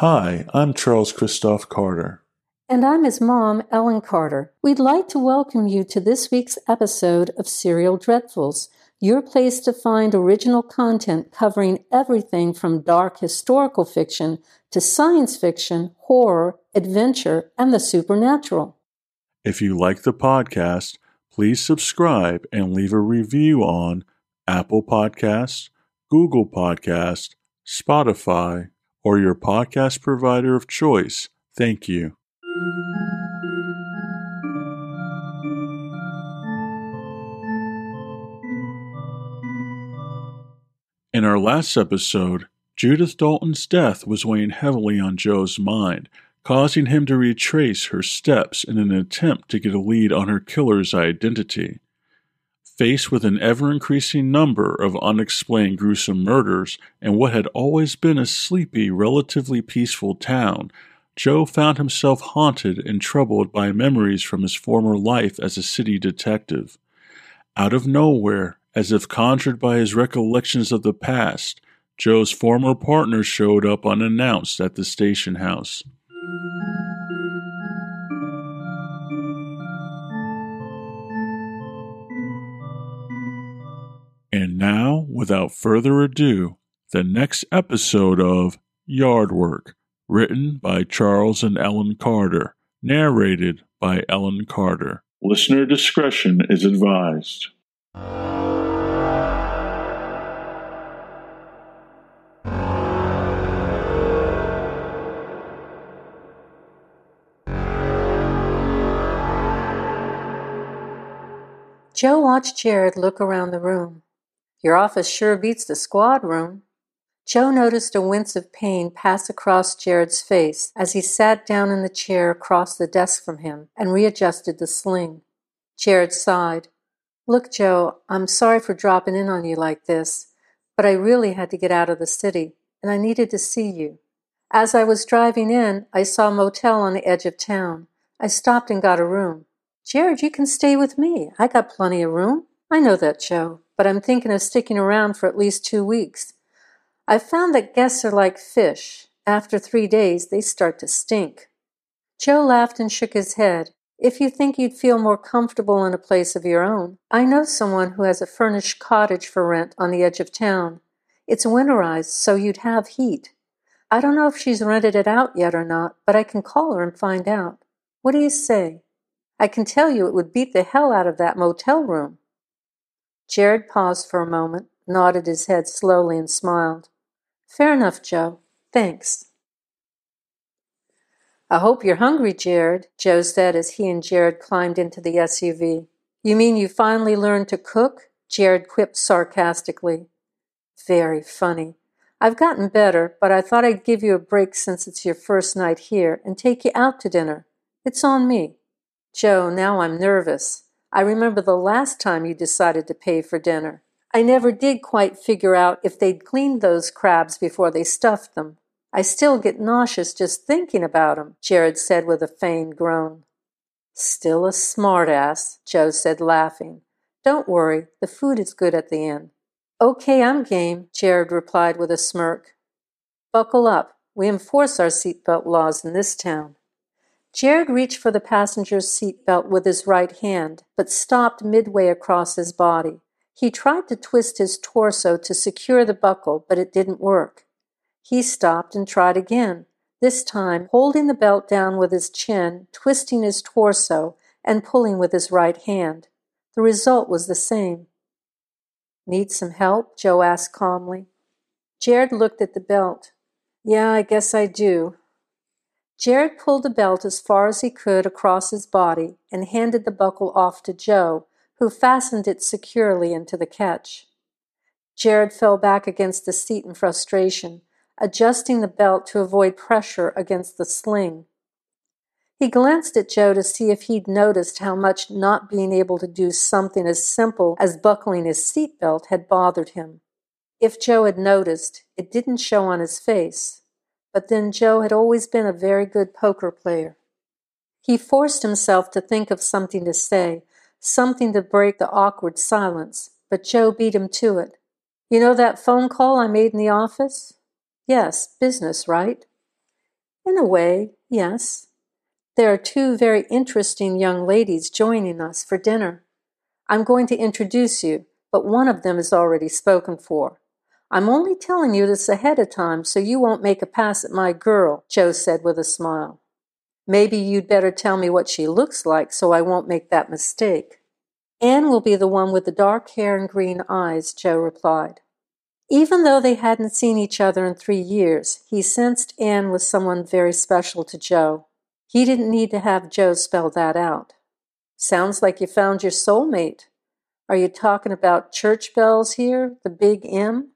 Hi, I'm Charles Christoph Carter. And I'm his mom, Ellen Carter. We'd like to welcome you to this week's episode of Serial Dreadfuls, your place to find original content covering everything from dark historical fiction to science fiction, horror, adventure, and the supernatural. If you like the podcast, please subscribe and leave a review on Apple Podcasts, Google Podcasts, Spotify, or your podcast provider of choice. Thank you. In our last episode, Judith Dalton's death was weighing heavily on Joe's mind, causing him to retrace her steps in an attempt to get a lead on her killer's identity. Faced with an ever-increasing number of unexplained gruesome murders and what had always been a sleepy, relatively peaceful town, Joe found himself haunted and troubled by memories from his former life as a city detective. Out of nowhere, as if conjured by his recollections of the past, Joe's former partner showed up unannounced at the station house. And now, without further ado, the next episode of Yardwork, written by Charles and Ellen Carter, narrated by Ellen Carter. Listener discretion is advised. Joe watched Jared look around the room. Your office sure beats the squad room. Joe noticed a wince of pain pass across Jared's face as he sat down in the chair across the desk from him and readjusted the sling. Jared sighed. Look, Joe, I'm sorry for dropping in on you like this, but I really had to get out of the city, and I needed to see you. As I was driving in, I saw a motel on the edge of town. I stopped and got a room. Jared, you can stay with me. I got plenty of room. I know that, Joe, but I'm thinking of sticking around for at least 2 weeks. I've found that guests are like fish. After 3 days, they start to stink. Joe laughed and shook his head. If you think you'd feel more comfortable in a place of your own, I know someone who has a furnished cottage for rent on the edge of town. It's winterized, so you'd have heat. I don't know if she's rented it out yet or not, but I can call her and find out. What do you say? I can tell you it would beat the hell out of that motel room. Jared paused for a moment, nodded his head slowly, and smiled. Fair enough, Joe. Thanks. I hope you're hungry, Jared, Joe said as he and Jared climbed into the SUV. You mean you finally learned to cook? Jared quipped sarcastically. Very funny. I've gotten better, but I thought I'd give you a break since it's your first night here and take you out to dinner. It's on me. Joe, now I'm nervous. I remember the last time you decided to pay for dinner. I never did quite figure out if they'd cleaned those crabs before they stuffed them. I still get nauseous just thinking about them, Jared said with a feigned groan. Still a smartass, Joe said, laughing. Don't worry, the food is good at the inn. Okay, I'm game, Jared replied with a smirk. Buckle up. We enforce our seatbelt laws in this town. Jared reached for the passenger's seatbelt with his right hand, but stopped midway across his body. He tried to twist his torso to secure the buckle, but it didn't work. He stopped and tried again, this time holding the belt down with his chin, twisting his torso, and pulling with his right hand. The result was the same. Need some help? Joe asked calmly. Jared looked at the belt. Yeah, I guess I do. Jared pulled the belt as far as he could across his body and handed the buckle off to Joe, who fastened it securely into the catch. Jared fell back against the seat in frustration, adjusting the belt to avoid pressure against the sling. He glanced at Joe to see if he'd noticed how much not being able to do something as simple as buckling his seatbelt had bothered him. If Joe had noticed, it didn't show on his face. But then Joe had always been a very good poker player. He forced himself to think of something to say, something to break the awkward silence, but Joe beat him to it. You know that phone call I made in the office? Yes, business, right? In a way, yes. There are two very interesting young ladies joining us for dinner. I'm going to introduce you, but one of them is already spoken for. I'm only telling you this ahead of time so you won't make a pass at my girl, Joe said with a smile. Maybe you'd better tell me what she looks like so I won't make that mistake. Anne will be the one with the dark hair and green eyes, Joe replied. Even though they hadn't seen each other in 3 years, he sensed Anne was someone very special to Joe. He didn't need to have Joe spell that out. Sounds like you found your soulmate. Are you talking about church bells here, the big M?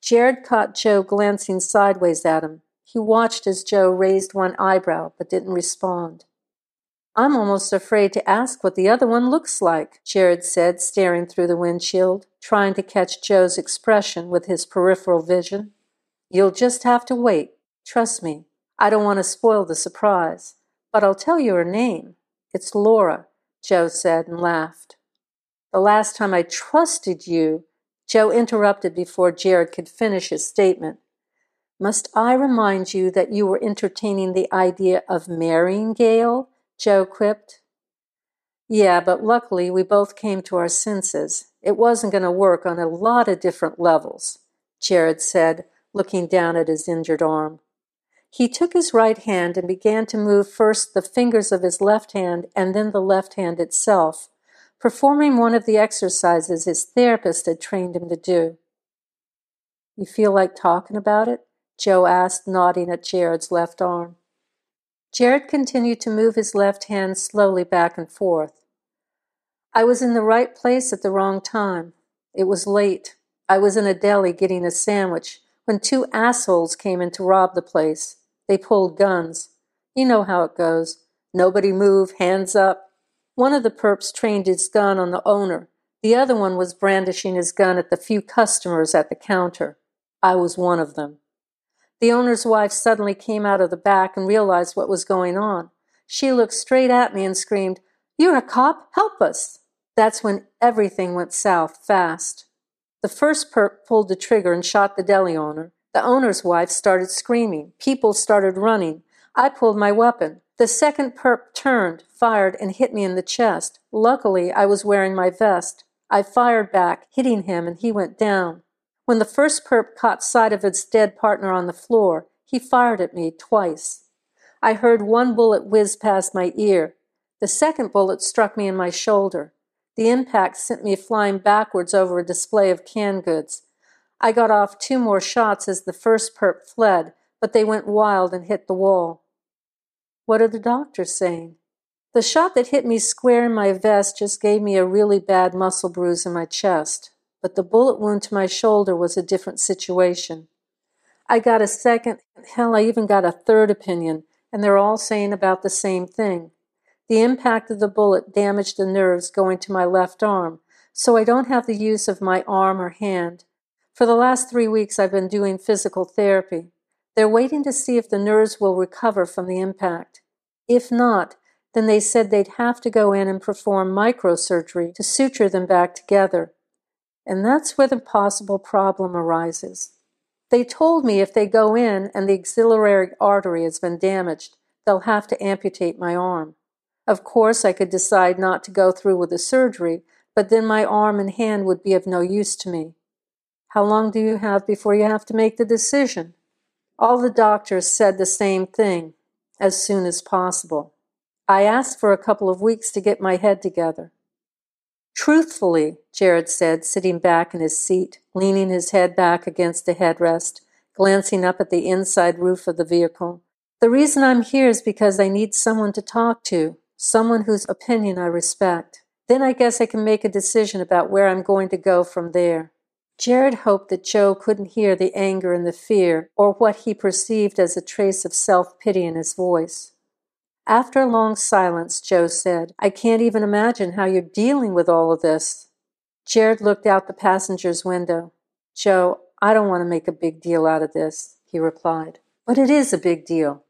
Jared caught Joe glancing sideways at him. He watched as Joe raised one eyebrow but didn't respond. I'm almost afraid to ask what the other one looks like, Jared said, staring through the windshield, trying to catch Joe's expression with his peripheral vision. You'll just have to wait. Trust me, I don't want to spoil the surprise, but I'll tell you her name. It's Laura, Joe said and laughed. The last time I trusted you, Joe interrupted before Jared could finish his statement. Must I remind you that you were entertaining the idea of marrying Gail? Joe quipped. Yeah, but luckily we both came to our senses. It wasn't going to work on a lot of different levels, Jared said, looking down at his injured arm. He took his right hand and began to move first the fingers of his left hand and then the left hand itself, performing one of the exercises his therapist had trained him to do. You feel like talking about it? Joe asked, nodding at Jared's left arm. Jared continued to move his left hand slowly back and forth. I was in the right place at the wrong time. It was late. I was in a deli getting a sandwich when two assholes came in to rob the place. They pulled guns. You know how it goes. Nobody move, hands up. One of the perps trained his gun on the owner. The other one was brandishing his gun at the few customers at the counter. I was one of them. The owner's wife suddenly came out of the back and realized what was going on. She looked straight at me and screamed, "You're a cop? Help us!" That's when everything went south fast. The first perp pulled the trigger and shot the deli owner. The owner's wife started screaming. People started running. I pulled my weapon. The second perp turned, fired, and hit me in the chest. Luckily, I was wearing my vest. I fired back, hitting him, and he went down. When the first perp caught sight of his dead partner on the floor, he fired at me twice. I heard one bullet whiz past my ear. The second bullet struck me in my shoulder. The impact sent me flying backwards over a display of canned goods. I got off 2 more shots as the first perp fled, but they went wild and hit the wall. What are the doctors saying? The shot that hit me square in my vest just gave me a really bad muscle bruise in my chest. But the bullet wound to my shoulder was a different situation. I got a second, hell, I even got a third opinion, and they're all saying about the same thing. The impact of the bullet damaged the nerves going to my left arm, so I don't have the use of my arm or hand. For the last 3 weeks, I've been doing physical therapy. They're waiting to see if the nerves will recover from the impact. If not, then they said they'd have to go in and perform microsurgery to suture them back together. And that's where the possible problem arises. They told me if they go in and the axillary artery has been damaged, they'll have to amputate my arm. Of course, I could decide not to go through with the surgery, but then my arm and hand would be of no use to me. How long do you have before you have to make the decision? All the doctors said the same thing, as soon as possible. I asked for a couple of weeks to get my head together. Truthfully, Jared said, sitting back in his seat, leaning his head back against the headrest, glancing up at the inside roof of the vehicle. The reason I'm here is because I need someone to talk to, someone whose opinion I respect. Then I guess I can make a decision about where I'm going to go from there. Jared hoped that Joe couldn't hear the anger and the fear, or what he perceived as a trace of self-pity in his voice. After a long silence, Joe said, I can't even imagine how you're dealing with all of this. Jared looked out the passenger's window. Joe, I don't want to make a big deal out of this, he replied. But it is a big deal.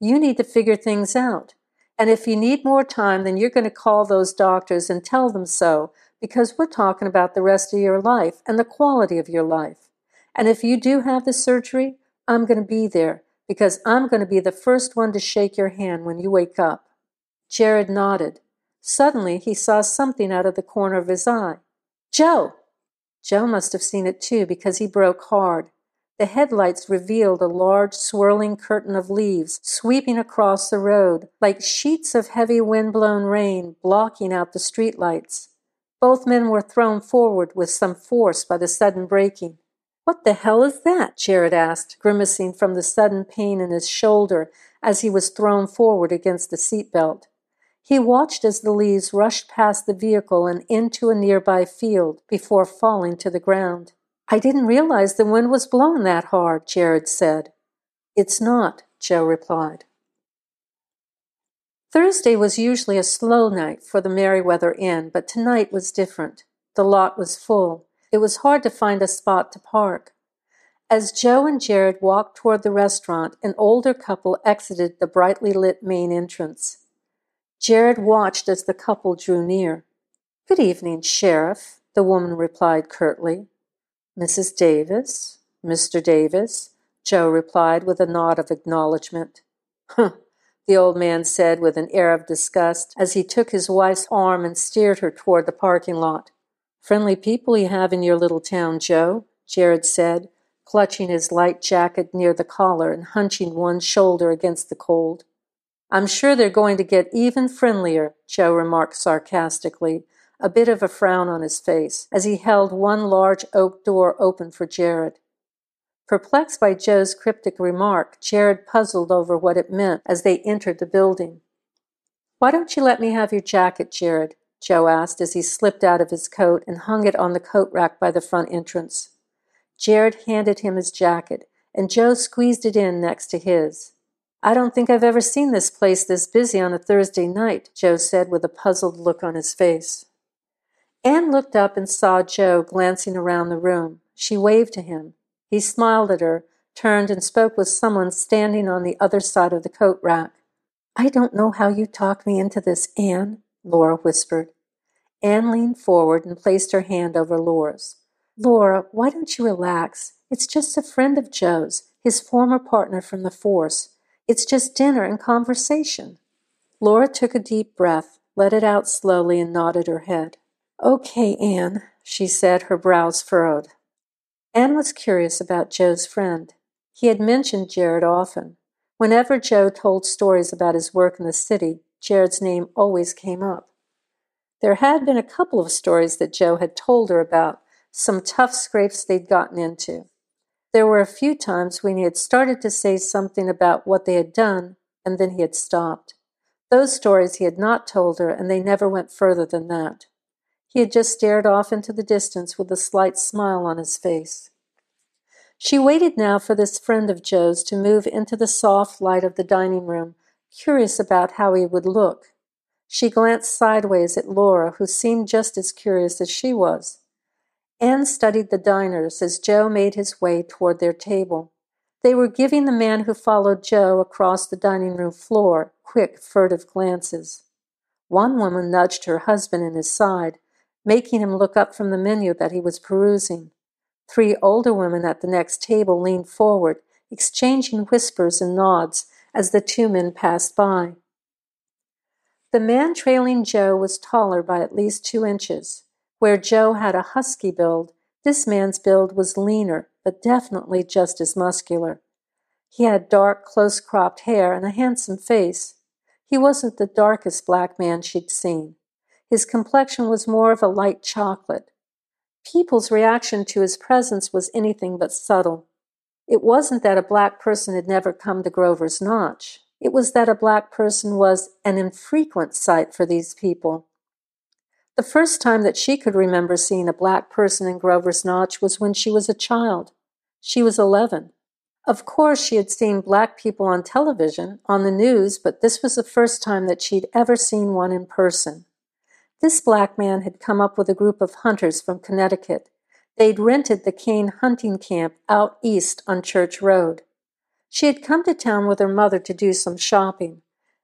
You need to figure things out. And if you need more time, then you're going to call those doctors and tell them so, because we're talking about the rest of your life and the quality of your life. And if you do have the surgery, I'm going to be there, because I'm going to be the first one to shake your hand when you wake up." Jared nodded. Suddenly, he saw something out of the corner of his eye. "Joe!" Joe must have seen it too, because he broke hard. The headlights revealed a large, swirling curtain of leaves sweeping across the road, like sheets of heavy wind-blown rain blocking out the streetlights. Both men were thrown forward with some force by the sudden braking. "What the hell is that?" Jared asked, grimacing from the sudden pain in his shoulder as he was thrown forward against the seatbelt. He watched as the leaves rushed past the vehicle and into a nearby field before falling to the ground. "I didn't realize the wind was blowing that hard," Jared said. "It's not," Joe replied. Thursday was usually a slow night for the Meriwether Inn, but tonight was different. The lot was full. It was hard to find a spot to park. As Joe and Jared walked toward the restaurant, an older couple exited the brightly lit main entrance. Jared watched as the couple drew near. "Good evening, Sheriff," the woman replied curtly. "Mrs. Davis? Mr. Davis?" Joe replied with a nod of acknowledgement. "Huh," the old man said with an air of disgust as he took his wife's arm and steered her toward the parking lot. "Friendly people you have in your little town, Joe," Jared said, clutching his light jacket near the collar and hunching one shoulder against the cold. "I'm sure they're going to get even friendlier," Joe remarked sarcastically, a bit of a frown on his face, as he held one large oak door open for Jared. Perplexed by Joe's cryptic remark, Jared puzzled over what it meant as they entered the building. "Why don't you let me have your jacket, Jared?" Joe asked as he slipped out of his coat and hung it on the coat rack by the front entrance. Jared handed him his jacket, and Joe squeezed it in next to his. "I don't think I've ever seen this place this busy on a Thursday night," Joe said with a puzzled look on his face. Anne looked up and saw Joe glancing around the room. She waved to him. He smiled at her, turned and spoke with someone standing on the other side of the coat rack. "I don't know how you talked me into this, Anne," Laura whispered. Anne leaned forward and placed her hand over Laura's. "Laura, why don't you relax? It's just a friend of Joe's, his former partner from the force. It's just dinner and conversation." Laura took a deep breath, let it out slowly, and nodded her head. "Okay, Anne," she said, her brows furrowed. Anne was curious about Joe's friend. He had mentioned Jared often. Whenever Joe told stories about his work in the city, Jared's name always came up. There had been a couple of stories that Joe had told her about, some tough scrapes they'd gotten into. There were a few times when he had started to say something about what they had done, and then he had stopped. Those stories he had not told her, and they never went further than that. He had just stared off into the distance with a slight smile on his face. She waited now for this friend of Joe's to move into the soft light of the dining room, curious about how he would look. She glanced sideways at Laura, who seemed just as curious as she was. Anne studied the diners as Joe made his way toward their table. They were giving the man who followed Joe across the dining room floor quick, furtive glances. One woman nudged her husband in his side, making him look up from the menu that he was perusing. Three older women at the next table leaned forward, exchanging whispers and nods as the two men passed by. The man trailing Joe was taller by at least 2 inches. Where Joe had a husky build, this man's build was leaner, but definitely just as muscular. He had dark, close-cropped hair and a handsome face. He wasn't the darkest black man she'd seen. His complexion was more of a light chocolate. People's reaction to his presence was anything but subtle. It wasn't that a black person had never come to Grover's Notch. It was that a black person was an infrequent sight for these people. The first time that she could remember seeing a black person in Grover's Notch was when she was a child. She was 11. Of course, she had seen black people on television, on the news, but this was the first time that she'd ever seen one in person. This black man had come up with a group of hunters from Connecticut. They'd rented the Kane hunting camp out east on Church Road. She had come to town with her mother to do some shopping.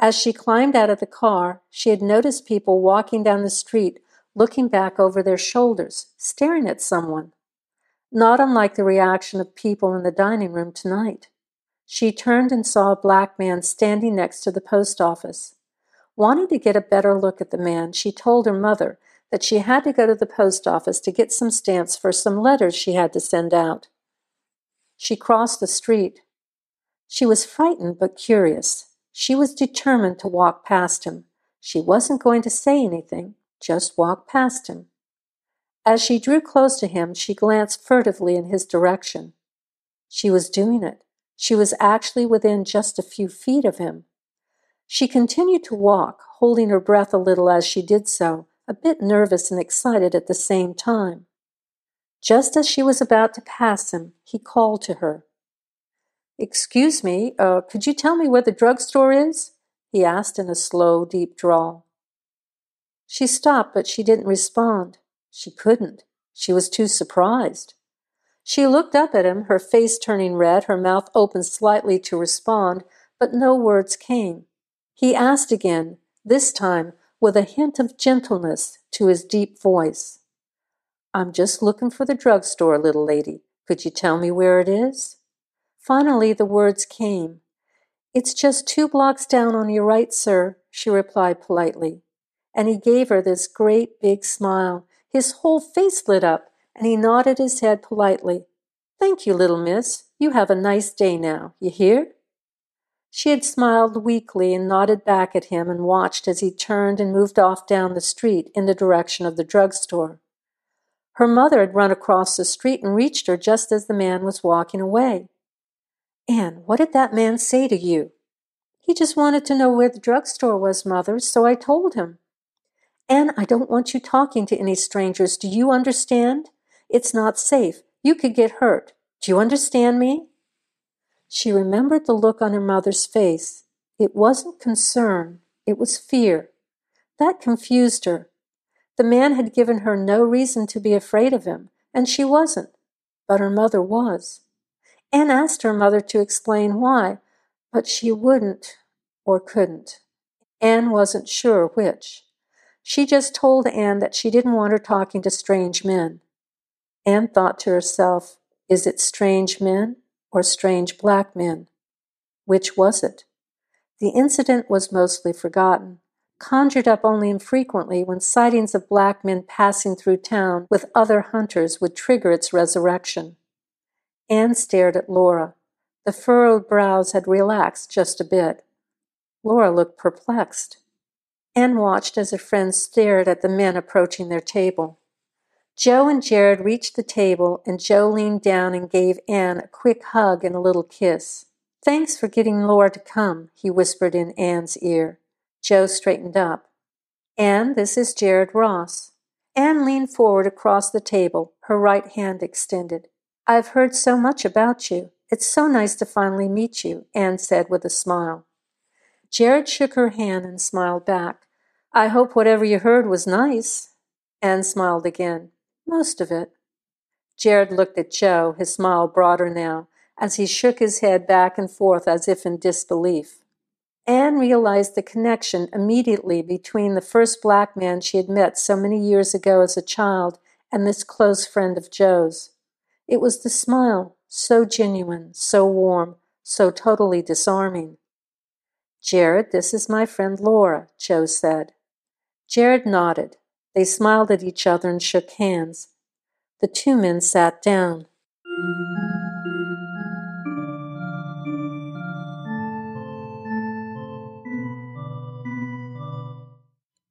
As she climbed out of the car, she had noticed people walking down the street, looking back over their shoulders, staring at someone. Not unlike the reaction of people in the dining room tonight. She turned and saw a black man standing next to the post office. Wanting to get a better look at the man, she told her mother that she had to go to the post office to get some stamps for some letters she had to send out. She crossed the street. She was frightened but curious. She was determined to walk past him. She wasn't going to say anything, just walk past him. As she drew close to him, she glanced furtively in his direction. She was doing it. She was actually within just a few feet of him. She continued to walk, holding her breath a little as she did so, a bit nervous and excited at the same time. Just as she was about to pass him, he called to her. "Excuse me, could you tell me where the drugstore is?" he asked in a slow, deep drawl. She stopped, but she didn't respond. She couldn't. She was too surprised. She looked up at him, her face turning red, her mouth open slightly to respond, but no words came. He asked again, this time with a hint of gentleness to his deep voice. "I'm just looking for the drugstore, little lady. Could you tell me where it is?" Finally, the words came. "It's just 2 blocks down on your right, sir," she replied politely. And he gave her this great big smile. His whole face lit up, and he nodded his head politely. "Thank you, little miss. You have a nice day now. You hear?" She had smiled weakly and nodded back at him and watched as he turned and moved off down the street in the direction of the drugstore. Her mother had run across the street and reached her just as the man was walking away. "Anne, what did that man say to you?" "He just wanted to know where the drugstore was, Mother, so I told him." "Anne, I don't want you talking to any strangers. Do you understand? It's not safe. You could get hurt. Do you understand me?" She remembered the look on her mother's face. It wasn't concern. It was fear. That confused her. The man had given her no reason to be afraid of him, and she wasn't, but her mother was. Anne asked her mother to explain why, but she wouldn't or couldn't. Anne wasn't sure which. She just told Anne that she didn't want her talking to strange men. Anne thought to herself, is it strange men or strange black men? Which was it? The incident was mostly forgotten, conjured up only infrequently when sightings of black men passing through town with other hunters would trigger its resurrection. Anne stared at Laura. The furrowed brows had relaxed just a bit. Laura looked perplexed. Anne watched as her friends stared at the men approaching their table. Joe and Jared reached the table, and Joe leaned down and gave Anne a quick hug and a little kiss. "Thanks for getting Laura to come," he whispered in Anne's ear. Joe straightened up. "Anne, this is Jared Ross." Anne leaned forward across the table, her right hand extended. "I've heard so much about you. It's so nice to finally meet you," Anne said with a smile. Jared shook her hand and smiled back. "I hope whatever you heard was nice." Anne smiled again. "Most of it." Jared looked at Joe, his smile broader now, as he shook his head back and forth as if in disbelief. Anne realized the connection immediately between the first black man she had met so many years ago as a child and this close friend of Joe's. It was the smile, so genuine, so warm, so totally disarming. "Jared, this is my friend Laura," Joe said. Jared nodded. They smiled at each other and shook hands. The 2 men sat down.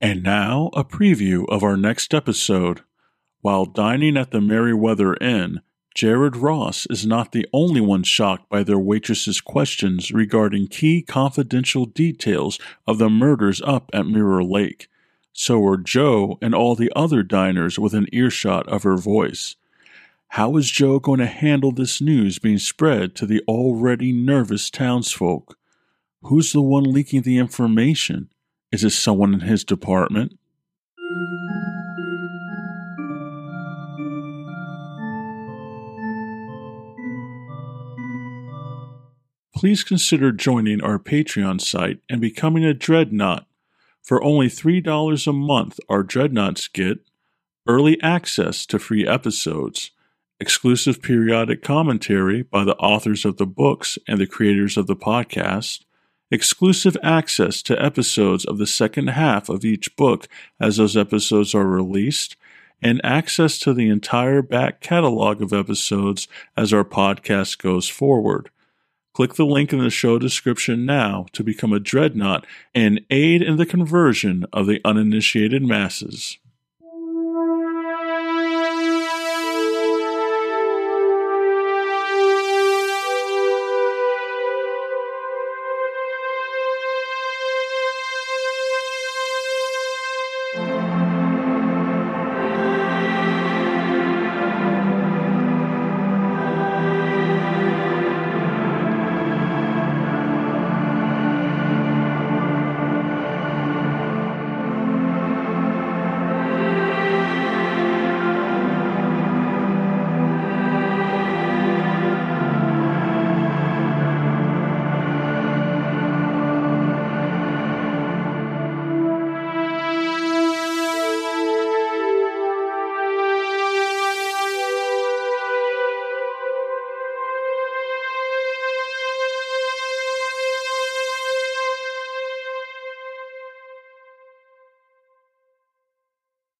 And now, a preview of our next episode. While dining at the Meriwether Inn, Jared Ross is not the only one shocked by their waitress's questions regarding key confidential details of the murders up at Mirror Lake. So are Joe and all the other diners within earshot of her voice. How is Joe going to handle this news being spread to the already nervous townsfolk? Who's the one leaking the information? Is it someone in his department? Please consider joining our Patreon site and becoming a Dreadnought. For only $3 a month, our Dreadnoughts get early access to free episodes, exclusive periodic commentary by the authors of the books and the creators of the podcast, exclusive access to episodes of the second half of each book as those episodes are released, and access to the entire back catalog of episodes as our podcast goes forward. Click the link in the show description now to become a Dreadnought and aid in the conversion of the uninitiated masses.